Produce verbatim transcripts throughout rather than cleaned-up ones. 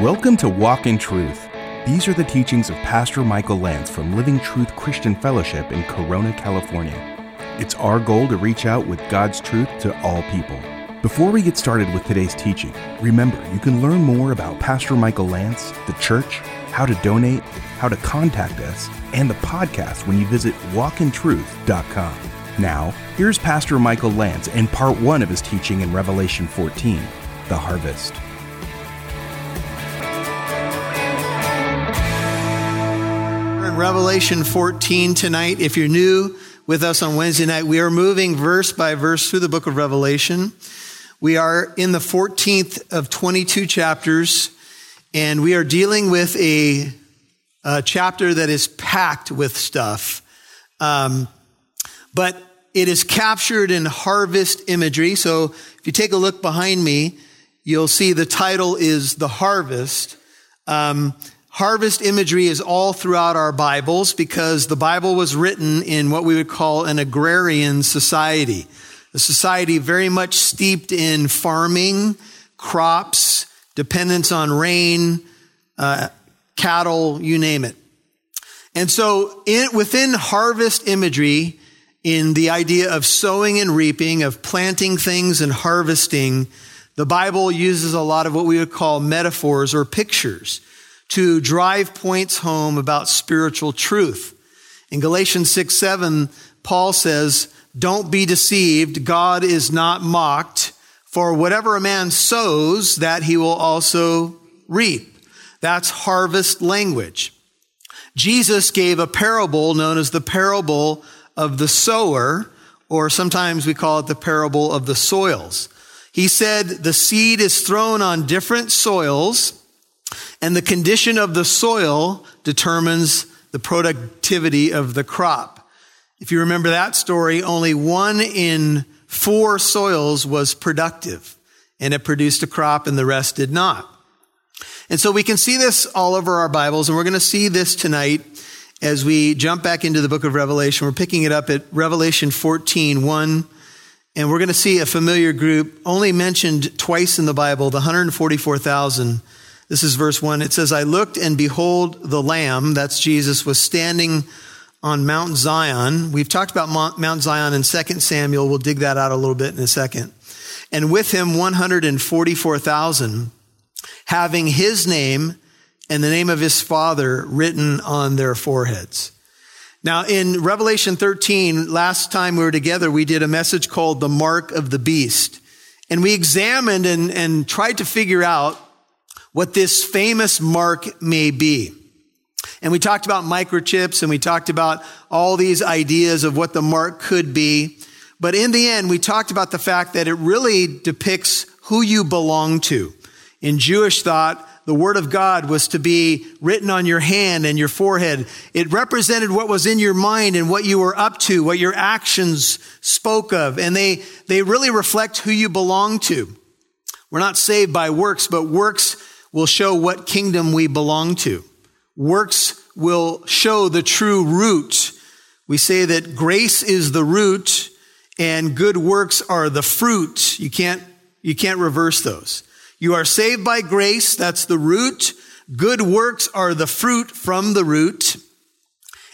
Welcome to Walk in Truth. These are the teachings of Pastor Michael Lance from Living Truth Christian Fellowship in Corona, California. It's our goal to reach out with God's truth to all people. Before we get started with today's teaching, remember you can learn more about Pastor Michael Lance, the church, how to donate, how to contact us, and the podcast when you visit walk in truth dot com. Now, here's Pastor Michael Lance in part one of his teaching in Revelation fourteen, The Harvest. Revelation fourteen tonight. If you're new with us on Wednesday night, we are moving verse by verse through the book of Revelation. We are in the fourteenth of twenty-two chapters, and we are dealing with a, a chapter that is packed with stuff. Um, but it is captured in harvest imagery. So if you take a look behind me, you'll see the title is The Harvest. Um, Harvest imagery is all throughout our Bibles because the Bible was written in what we would call an agrarian society, a society very much steeped in farming, crops, dependence on rain, uh, cattle, you name it. And so in, within harvest imagery, in the idea of sowing and reaping, of planting things and harvesting, the Bible uses a lot of what we would call metaphors or pictures to drive points home about spiritual truth. In Galatians six, seven, Paul says, "Don't be deceived, God is not mocked, for whatever a man sows, that he will also reap." That's harvest language. Jesus gave a parable known as the parable of the sower, or sometimes we call it the parable of the soils. He said the seed is thrown on different soils, and the condition of the soil determines the productivity of the crop. If you remember that story, only one in four soils was productive, and it produced a crop and the rest did not. And so we can see this all over our Bibles, and we're going to see this tonight as we jump back into the book of Revelation. We're picking it up at Revelation fourteen, one, and we're going to see a familiar group only mentioned twice in the Bible, the one hundred forty-four thousand. This is verse one. It says, "I looked, and behold, the Lamb," that's Jesus, "was standing on Mount Zion." We've talked about Mount Zion in Second Samuel. We'll dig that out a little bit in a second. "And with him one hundred forty-four thousand, having his name and the name of his Father written on their foreheads." Now, in Revelation thirteen, last time we were together, we did a message called The Mark of the Beast. And we examined and, and tried to figure out what this famous mark may be. And we talked about microchips, and we talked about all these ideas of what the mark could be. But in the end, we talked about the fact that it really depicts who you belong to. In Jewish thought, the word of God was to be written on your hand and your forehead. It represented what was in your mind and what you were up to, what your actions spoke of. And they, they really reflect who you belong to. We're not saved by works, but works will show what kingdom we belong to. Works will show the true root. We say that grace is the root and good works are the fruit. You can't, you can't reverse those. You are saved by grace. That's the root. Good works are the fruit from the root.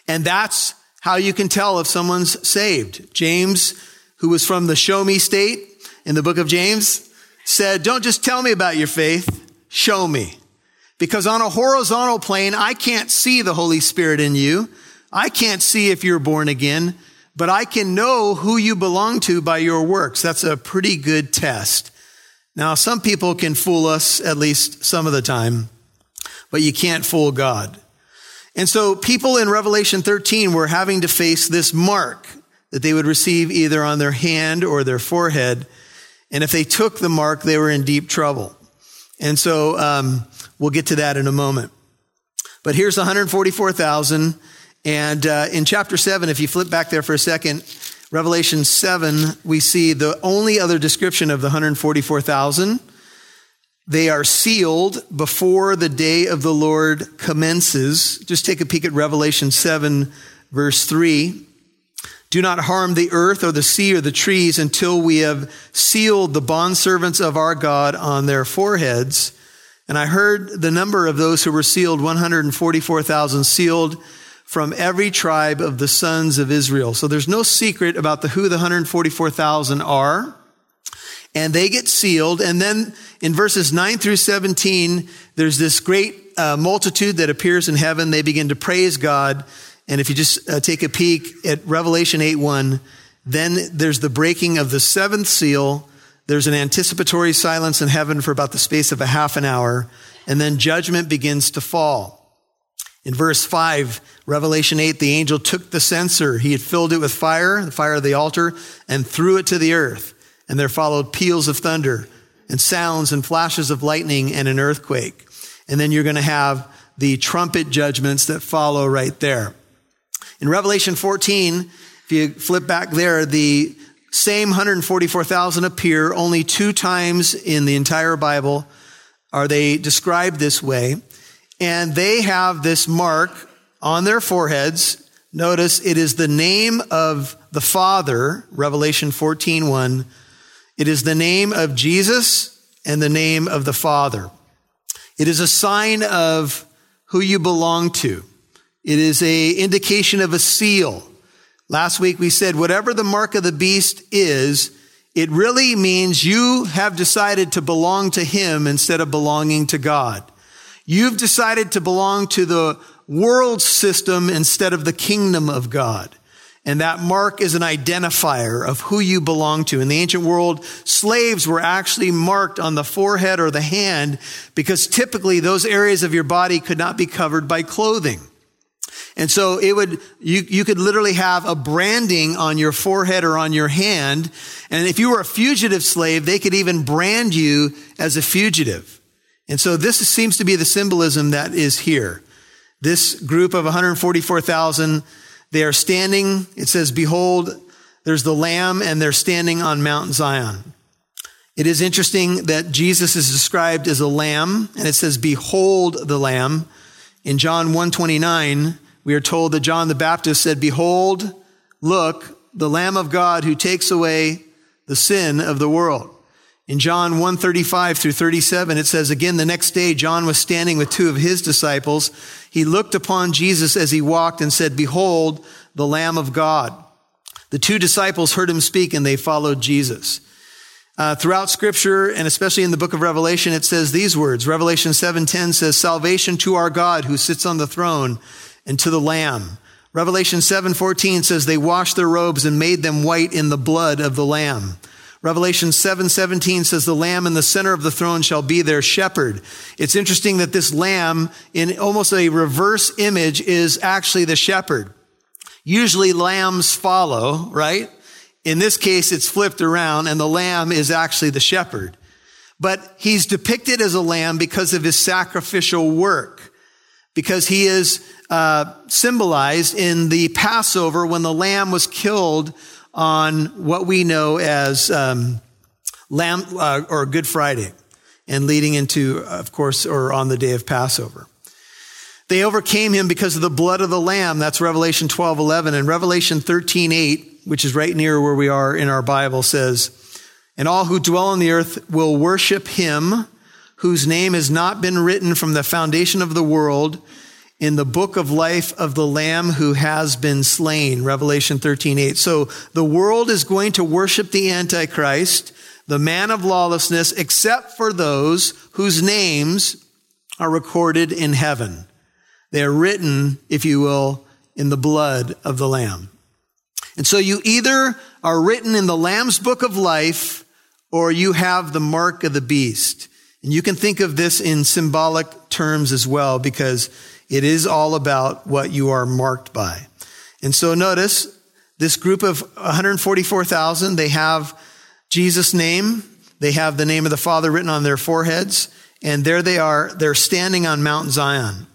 And that's how you can tell if someone's saved. James, who was from the show me state in the book of James, said, "Don't just tell me about your faith. Show me." Because on a horizontal plane, I can't see the Holy Spirit in you. I can't see if you're born again, but I can know who you belong to by your works. That's a pretty good test. Now, some people can fool us, at least some of the time, but you can't fool God. And so people in Revelation thirteen were having to face this mark that they would receive either on their hand or their forehead. And if they took the mark, they were in deep trouble. And so um, we'll get to that in a moment. But here's one hundred forty-four thousand. And uh, in chapter seven, if you flip back there for a second, Revelation seven, we see the only other description of the one hundred forty-four thousand. They are sealed before the day of the Lord commences. Just take a peek at Revelation seven, verse three. "Do not harm the earth or the sea or the trees until we have sealed the bondservants of our God on their foreheads." And I heard the number of those who were sealed, one hundred forty-four thousand sealed from every tribe of the sons of Israel. So there's no secret about the who the one hundred forty-four thousand are. And they get sealed. And then in verses nine through seventeen, there's this great uh, multitude that appears in heaven. They begin to praise God. And if you just uh, take a peek at Revelation eight one, then there's the breaking of the seventh seal. There's an anticipatory silence in heaven for about the space of a half an hour, and then judgment begins to fall. In verse five, Revelation eight, the angel took the censer. He had filled it with fire, the fire of the altar, and threw it to the earth. And there followed peals of thunder and sounds and flashes of lightning and an earthquake. And then you're going to have the trumpet judgments that follow right there. In Revelation fourteen, if you flip back there, the same one hundred forty-four thousand appear. Only two times in the entire Bible are they described this way. And they have this mark on their foreheads. Notice it is the name of the Father, Revelation fourteen one. It is the name of Jesus and the name of the Father. It is a sign of who you belong to. It is a indication of a seal. Last week we said, whatever the mark of the beast is, it really means you have decided to belong to him instead of belonging to God. You've decided to belong to the world system instead of the kingdom of God. And that mark is an identifier of who you belong to. In the ancient world, slaves were actually marked on the forehead or the hand because typically those areas of your body could not be covered by clothing. And so it would, you, you could literally have a branding on your forehead or on your hand. And if you were a fugitive slave, they could even brand you as a fugitive. And so this seems to be the symbolism that is here. This group of one hundred forty-four thousand, they are standing. It says, behold, there's the Lamb, and they're standing on Mount Zion. It is interesting that Jesus is described as a lamb, and it says, behold the Lamb. In John one twenty-nine, we are told that John the Baptist said, behold, look, the Lamb of God who takes away the sin of the world. In John one thirty-five through thirty-seven, it says, again, the next day, John was standing with two of his disciples. He looked upon Jesus as he walked and said, behold, the Lamb of God. The two disciples heard him speak and they followed Jesus. Uh, throughout Scripture, and especially in the book of Revelation, it says these words. Revelation seven ten says, salvation to our God who sits on the throne and to the Lamb. Revelation seven fourteen says, they washed their robes and made them white in the blood of the Lamb. Revelation seven seventeen says, the Lamb in the center of the throne shall be their shepherd. It's interesting that this Lamb, in almost a reverse image, is actually the shepherd. Usually lambs follow, right? In this case, it's flipped around, and the lamb is actually the shepherd. But he's depicted as a lamb because of his sacrificial work, because he is uh, symbolized in the Passover when the lamb was killed on what we know as um, lamb uh, or Good Friday, and leading into, of course, or on the day of Passover. They overcame him because of the blood of the lamb. That's Revelation twelve eleven, and Revelation thirteen eight. Which is right near where we are in our Bible, says, and all who dwell on the earth will worship him whose name has not been written from the foundation of the world in the book of life of the Lamb who has been slain, Revelation thirteen eight. So the world is going to worship the Antichrist, the man of lawlessness, except for those whose names are recorded in heaven. They are written, if you will, in the blood of the Lamb. And so you either are written in the Lamb's book of life or you have the mark of the beast. And you can think of this in symbolic terms as well because it is all about what you are marked by. And so notice this group of one hundred forty-four thousand, they have Jesus' name. They have the name of the Father written on their foreheads. And there they are. They're standing on Mount Zion.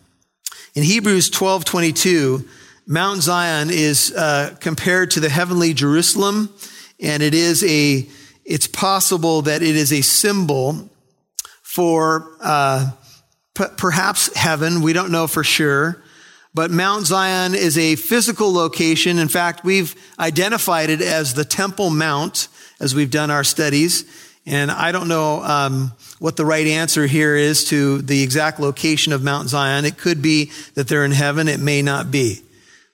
In Hebrews twelve twenty-two, Mount Zion is uh, compared to the heavenly Jerusalem, and it is a, it's possible that it is a symbol for uh, p- perhaps heaven. We don't know for sure, but Mount Zion is a physical location. In fact, we've identified it as the Temple Mount as we've done our studies. And I don't know um, what the right answer here is to the exact location of Mount Zion. It could be that they're in heaven. It may not be.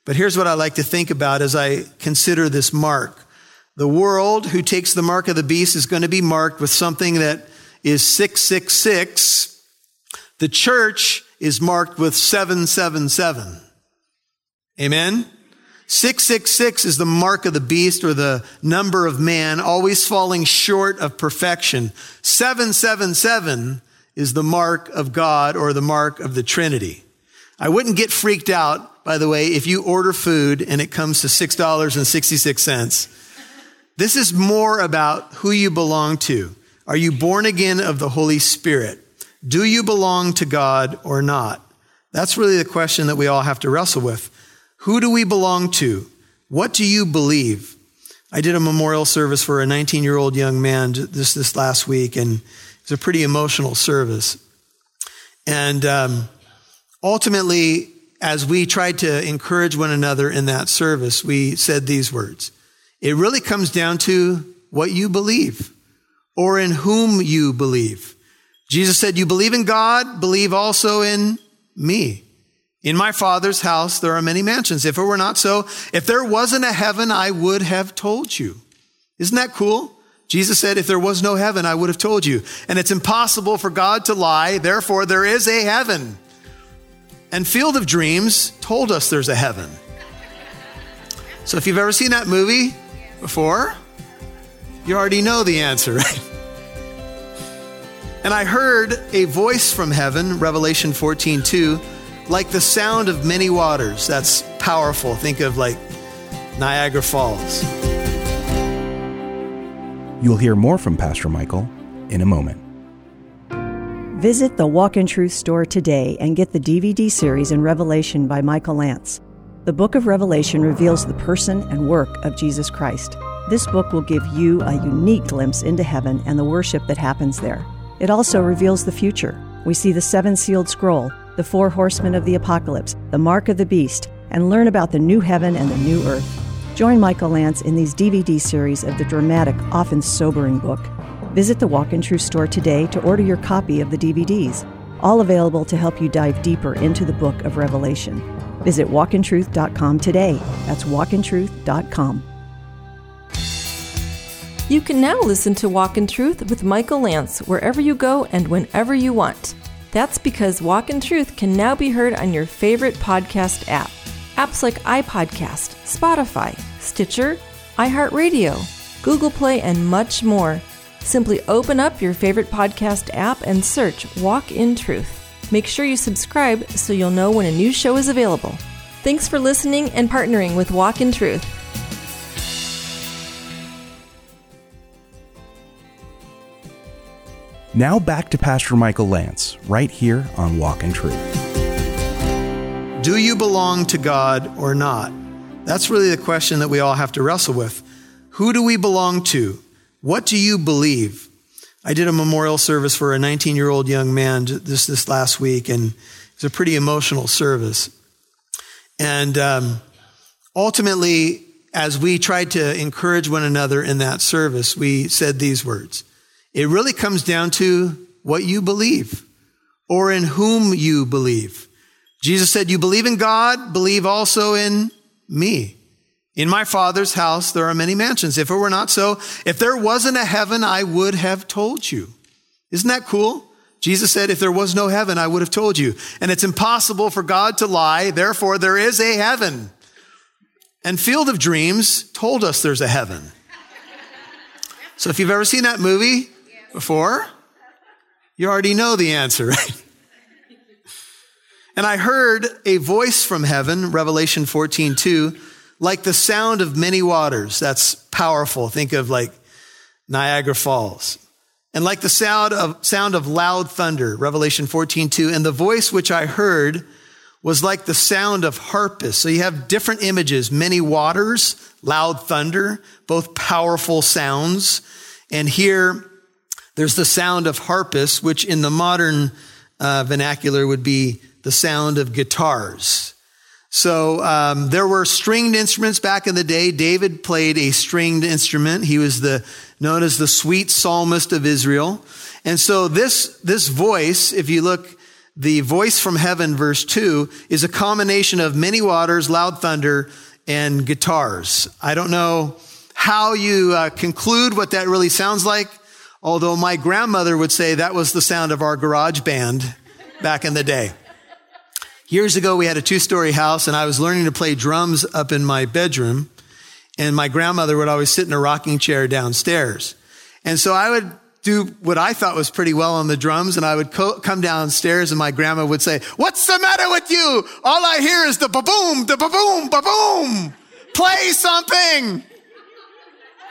But here's what I like to think about as I consider this mark. The world who takes the mark of the beast is going to be marked with something that is six six six. The church is marked with seven seven seven. Amen? six six six is the mark of the beast, or the number of man, always falling short of perfection. seven seven seven is the mark of God, or the mark of the Trinity. I wouldn't get freaked out, by the way, if you order food and it comes to six dollars and sixty-six cents. This is more about who you belong to. Are you born again of the Holy Spirit? Do you belong to God or not? That's really the question that we all have to wrestle with. Who do we belong to? What do you believe? I did a memorial service for a nineteen-year-old young man this this last week, and it was a pretty emotional service. And um, ultimately, as we tried to encourage one another in that service, we said these words. It really comes down to what you believe, or in whom you believe. Jesus said, you believe in God, believe also in me. In my Father's house, there are many mansions. If it were not so, if there wasn't a heaven, I would have told you. Isn't that cool? Jesus said, if there was no heaven, I would have told you. And it's impossible for God to lie. Therefore, there is a heaven. And Field of Dreams told us there's a heaven. So if you've ever seen that movie before, you already know the answer, right? And I heard a voice from heaven, Revelation fourteen two, like the sound of many waters. That's powerful. Think of like Niagara Falls. You'll hear more from Pastor Michael in a moment. Visit the Walk in Truth store today and get the D V D series in Revelation by Michael Lance. The book of Revelation reveals the person and work of Jesus Christ. This book will give you a unique glimpse into heaven and the worship that happens there. It also reveals the future. We see the seven-sealed scroll, the four horsemen of the apocalypse, the mark of the beast, and learn about the new heaven and the new earth. Join Michael Lance in these D V D series of the dramatic, often sobering book. Visit the Walk in Truth store today to order your copy of the D V Ds, all available to help you dive deeper into the book of Revelation. Visit walk in truth dot com today. That's walk in truth dot com. You can now listen to Walk in Truth with Michael Lance wherever you go and whenever you want. That's because Walk in Truth can now be heard on your favorite podcast app. Apps like iPodcast, Spotify, Stitcher, iHeartRadio, Google Play, and much more. Simply open up your favorite podcast app and search Walk in Truth. Make sure you subscribe so you'll know when a new show is available. Thanks for listening and partnering with Walk in Truth. Now back to Pastor Michael Lance, right here on Walk in Truth. Do you belong to God or not? That's really the question that we all have to wrestle with. Who do we belong to? What do you believe? I did a memorial service for a nineteen-year-old young man this this last week, and it was a pretty emotional service. And um, ultimately, as we tried to encourage one another in that service, we said these words. It really comes down to what you believe, or in whom you believe. Jesus said, you believe in God, believe also in me. In my Father's house, there are many mansions. If it were not so, if there wasn't a heaven, I would have told you. Isn't that cool? Jesus said, if there was no heaven, I would have told you. And it's impossible for God to lie. Therefore, there is a heaven. And Field of Dreams told us there's a heaven. So if you've ever seen that movie before, you already know the answer, right? And I heard a voice from heaven, Revelation fourteen two, like the sound of many waters. That's powerful. Think of like Niagara Falls. And like the sound of sound of loud thunder, Revelation fourteen two. And the voice which I heard was like the sound of harpists. So you have different images, many waters, loud thunder, both powerful sounds. And here there's the sound of harpists, which in the modern uh, vernacular would be the sound of guitars. So um, there were stringed instruments back in the day. David played a stringed instrument. He was the known as the sweet psalmist of Israel. And so this, this voice, if you look, the voice from heaven, verse two, is a combination of many waters, loud thunder, and guitars. I don't know how you uh, conclude what that really sounds like, although my grandmother would say that was the sound of our garage band back in the day. Years ago, we had a two-story house, and I was learning to play drums up in my bedroom, and my grandmother would always sit in a rocking chair downstairs. And so I would do what I thought was pretty well on the drums, and I would co- come downstairs, and my grandma would say, "What's the matter with you? All I hear is the ba-boom, the ba-boom, ba-boom. Play something."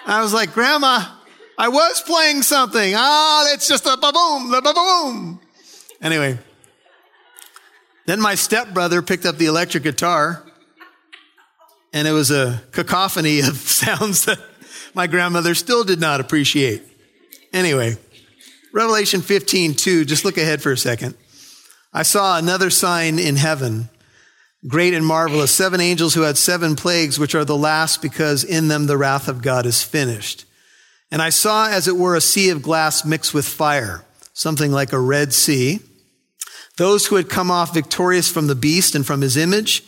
I was like, "Grandma, I was playing something. Ah, it's just the ba-boom, the ba-boom." Anyway, then my stepbrother picked up the electric guitar, and it was a cacophony of sounds that my grandmother still did not appreciate. Anyway, Revelation fifteen two, just look ahead for a second. "I saw another sign in heaven, great and marvelous, seven angels who had seven plagues, which are the last, because in them the wrath of God is finished. And I saw, as it were, a sea of glass mixed with fire, something like a Red Sea. Those who had come off victorious from the beast and from his image,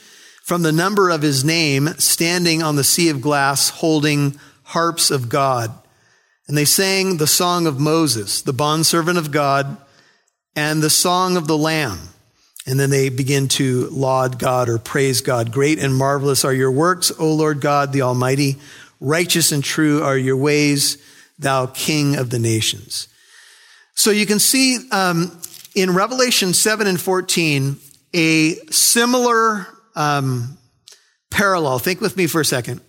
from the number of his name, standing on the sea of glass, holding harps of God. And they sang the song of Moses, the bondservant of God, and the song of the Lamb." And then they begin to laud God or praise God. "Great and marvelous are your works, O Lord God, the Almighty. Righteous and true are your ways, thou King of the nations." So you can see um, in Revelation seven and fourteen, a similar um, parallel. Think with me for a second.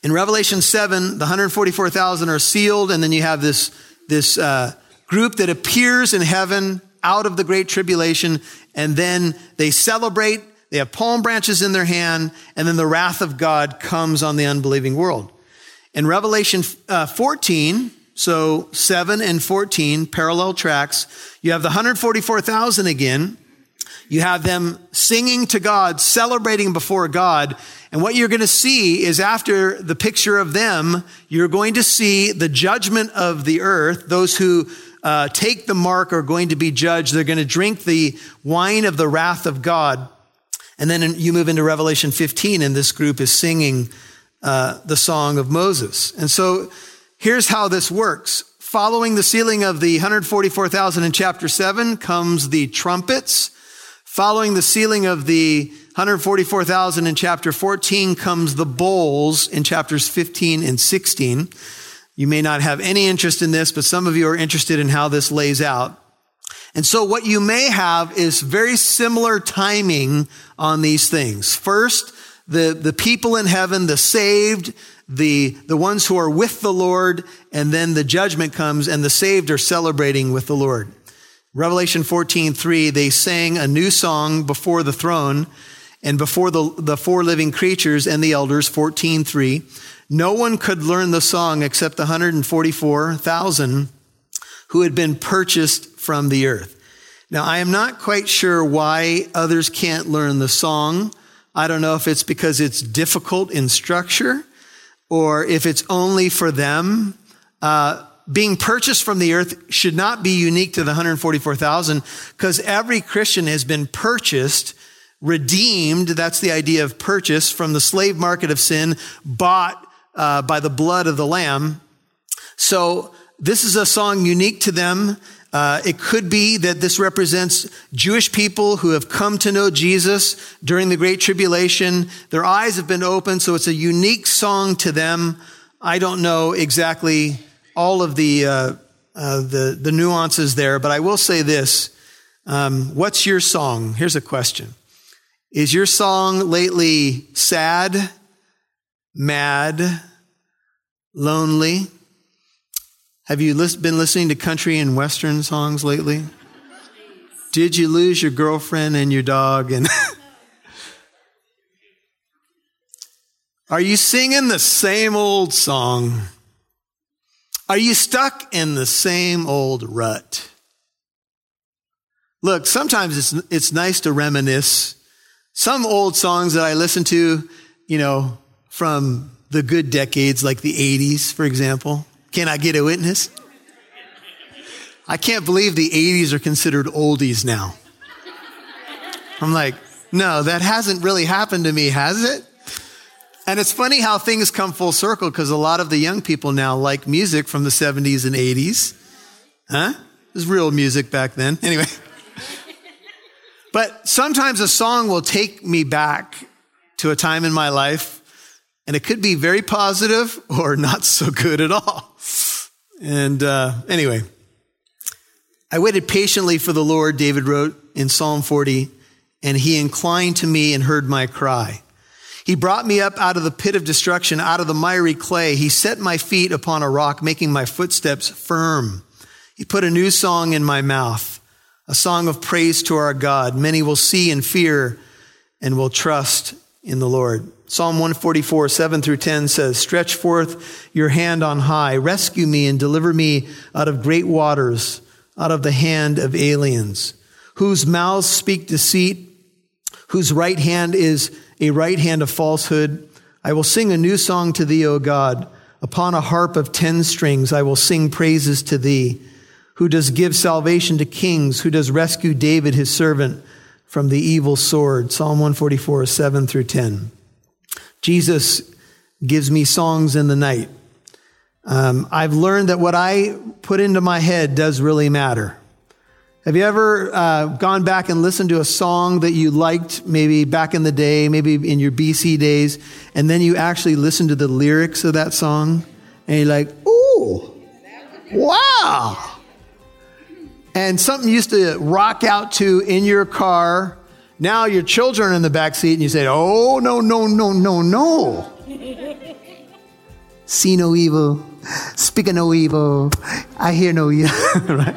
In Revelation seven, the one hundred forty-four thousand are sealed, and then you have this, this uh, group that appears in heaven out of the great tribulation, and then they celebrate, they have palm branches in their hand, and then the wrath of God comes on the unbelieving world. In Revelation uh, fourteen, so seven and fourteen, parallel tracks, you have the one hundred forty-four thousand again. You have them singing to God, celebrating before God. And what you're going to see is, after the picture of them, you're going to see the judgment of the earth. Those who uh, take the mark are going to be judged. They're going to drink the wine of the wrath of God. And then you move into Revelation fifteen, and this group is singing uh, the song of Moses. And so here's how this works. Following the sealing of the one hundred forty-four thousand in chapter seven comes the trumpets. Following the sealing of the one hundred forty-four thousand in chapter fourteen comes the bowls in chapters fifteen and sixteen. You may not have any interest in this, but some of you are interested in how this lays out. And so what you may have is very similar timing on these things. First, the, the people in heaven, the saved, the, the ones who are with the Lord, and then the judgment comes, and the saved are celebrating with the Lord. Revelation fourteen three, they sang a new song before the throne and before the, the four living creatures and the elders, fourteen three. No one could learn the song except the one hundred forty-four thousand who had been purchased from the earth. Now, I am not quite sure why others can't learn the song. I don't know if it's because it's difficult in structure or if it's only for them. Uh, Being purchased from the earth should not be unique to the one hundred forty-four thousand, because every Christian has been purchased, redeemed. That's the idea of purchase, from the slave market of sin, bought uh, by the blood of the Lamb. So this is a song unique to them. Uh, it could be that this represents Jewish people who have come to know Jesus during the Great Tribulation. Their eyes have been opened, so it's a unique song to them. I don't know exactly all of the, uh, uh, the the nuances there, but I will say this. Um, what's your song? Here's a question. Is your song lately sad, mad, lonely? Have you list, been listening to country and Western songs lately? Did you lose your girlfriend and your dog? And are you singing the same old song? Are you stuck in the same old rut? Look, sometimes it's it's nice to reminisce. Some old songs that I listen to, you know, from the good decades, like the eighties, for example. Can I get a witness? I can't believe the eighties are considered oldies now. I'm like, no, that hasn't really happened to me, has it? And it's funny how things come full circle, because a lot of the young people now like music from the seventies and eighties. Huh? It was real music back then. Anyway. But sometimes a song will take me back to a time in my life, and it could be very positive or not so good at all. And uh, anyway, I waited patiently for the Lord, David wrote in Psalm forty, and he inclined to me and heard my cry. He brought me up out of the pit of destruction, out of the miry clay. He set my feet upon a rock, making my footsteps firm. He put a new song in my mouth, a song of praise to our God. Many will see and fear and will trust in the Lord. Psalm one forty-four, seven through ten says, stretch forth your hand on high. Rescue me and deliver me out of great waters, out of the hand of aliens, whose mouths speak deceit, whose right hand is a right hand of falsehood. I will sing a new song to thee, O God. Upon a harp of ten strings, I will sing praises to thee, who does give salvation to kings, who does rescue David, his servant, from the evil sword. Psalm one forty-four, seven through ten. Jesus gives me songs in the night. Um, I've learned that what I put into my head does really matter. Have you ever uh, gone back and listened to a song that you liked maybe back in the day, maybe in your B C days, and then you actually listen to the lyrics of that song, and you're like, ooh, wow. And something used to rock out to in your car. Now your children are in the backseat, and you say, oh, no, no, no, no, no. See no evil, speak of no evil, I hear no evil, right?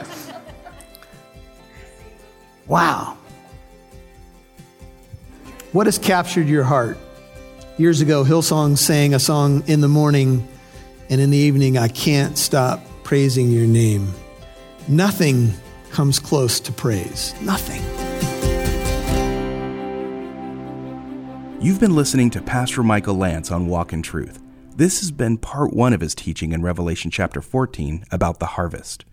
Wow. What has captured your heart? Years ago, Hillsong sang a song in the morning and in the evening, I can't stop praising your name. Nothing comes close to praise. Nothing. You've been listening to Pastor Michael Lance on Walk in Truth. This has been part one of his teaching in Revelation chapter fourteen about the harvest.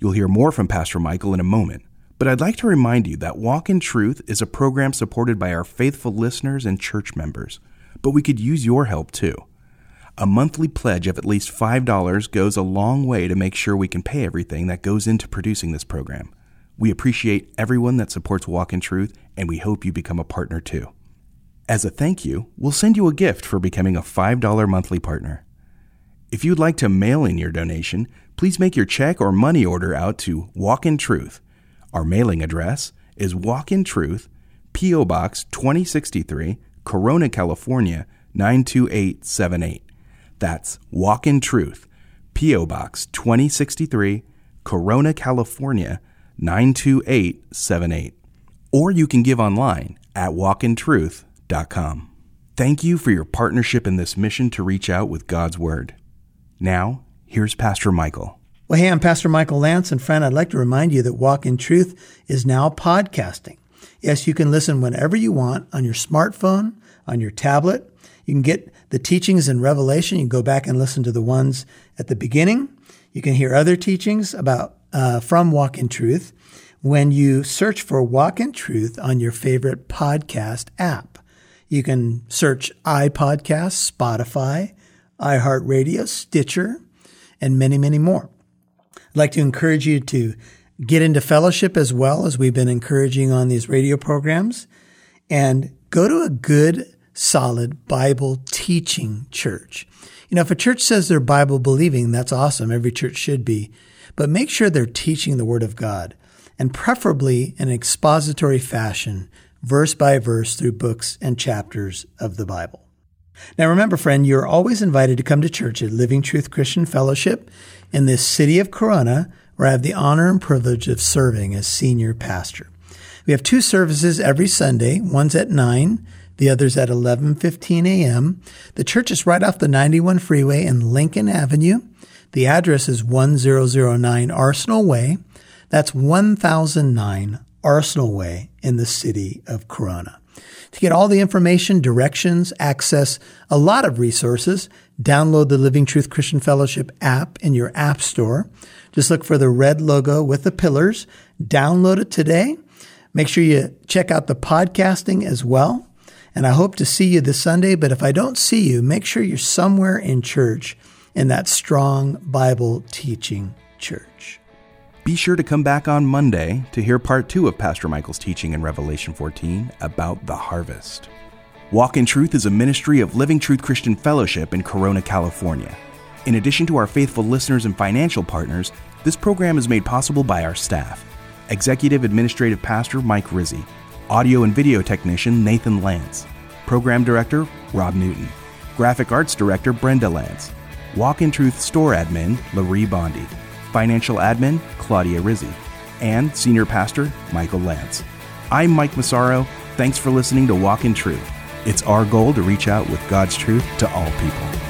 You'll hear more from Pastor Michael in a moment. But I'd like to remind you that Walk in Truth is a program supported by our faithful listeners and church members, but we could use your help too. A monthly pledge of at least five dollars goes a long way to make sure we can pay everything that goes into producing this program. We appreciate everyone that supports Walk in Truth, and we hope you become a partner too. As a thank you, we'll send you a gift for becoming a five dollars monthly partner. If you'd like to mail in your donation, please make your check or money order out to Walk in Truth. Our mailing address is Walk in Truth, P O. Box twenty sixty-three, Corona, California, nine two eight seven eight. That's Walk in Truth, P O. Box twenty sixty-three, Corona, California, nine two eight seven eight. Or you can give online at walk in truth dot com. Thank you for your partnership in this mission to reach out with God's Word. Now, here's Pastor Michael. Well, hey, I'm Pastor Michael Lance, and friend, I'd like to remind you that Walk in Truth is now podcasting. Yes, you can listen whenever you want on your smartphone, on your tablet. You can get the teachings in Revelation. You can go back and listen to the ones at the beginning. You can hear other teachings about uh, from Walk in Truth when you search for Walk in Truth on your favorite podcast app. You can search iPodcast, Spotify, iHeartRadio, Stitcher, and many, many more. I'd like to encourage you to get into fellowship as well, as we've been encouraging on these radio programs, and go to a good, solid Bible teaching church. You know, if a church says they're Bible believing, that's awesome. Every church should be. But make sure they're teaching the Word of God, and preferably in an expository fashion, verse by verse through books and chapters of the Bible. Now, remember, friend, you're always invited to come to church at Living Truth Christian Fellowship in this city of Corona, where I have the honor and privilege of serving as senior pastor. We have two services every Sunday. One's at nine, the other's at eleven fifteen a.m. The church is right off the ninety-one Freeway in Lincoln Avenue. The address is one thousand nine Arsenal Way. That's one thousand nine Arsenal Way in the city of Corona. To get all the information, directions, access, a lot of resources, download the Living Truth Christian Fellowship app in your app store. Just look for the red logo with the pillars. Download it today. Make sure you check out the podcasting as well. And I hope to see you this Sunday. But if I don't see you, make sure you're somewhere in church in that strong Bible teaching church. Be sure to come back on Monday to hear part two of Pastor Michael's teaching in Revelation fourteen about the harvest. Walk in Truth is a ministry of Living Truth Christian Fellowship in Corona, California. In addition to our faithful listeners and financial partners, this program is made possible by our staff. Executive Administrative Pastor Mike Rizzi, Audio and Video Technician Nathan Lance, Program Director Rob Newton, Graphic Arts Director Brenda Lance, Walk in Truth Store Admin Laurie Bondi, Financial Admin Claudia Rizzi, and Senior Pastor Michael Lance. I'm Mike Massaro. Thanks for listening to Walk in Truth. It's our goal to reach out with God's truth to all people.